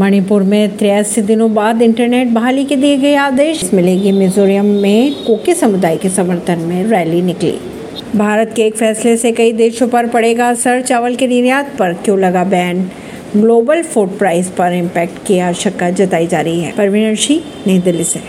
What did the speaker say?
मणिपुर में 83 दिनों बाद इंटरनेट बहाली के दिए गए आदेश मिलेगी। मिजोरम में कोकी समुदाय के समर्थन में रैली निकली। भारत के एक फैसले से कई देशों पर पड़ेगा असर, चावल के निर्यात पर क्यों लगा बैन, ग्लोबल फूड प्राइस पर इम्पैक्ट की आशंका जताई जा रही है। परवीन अर्शी, नई दिल्ली से।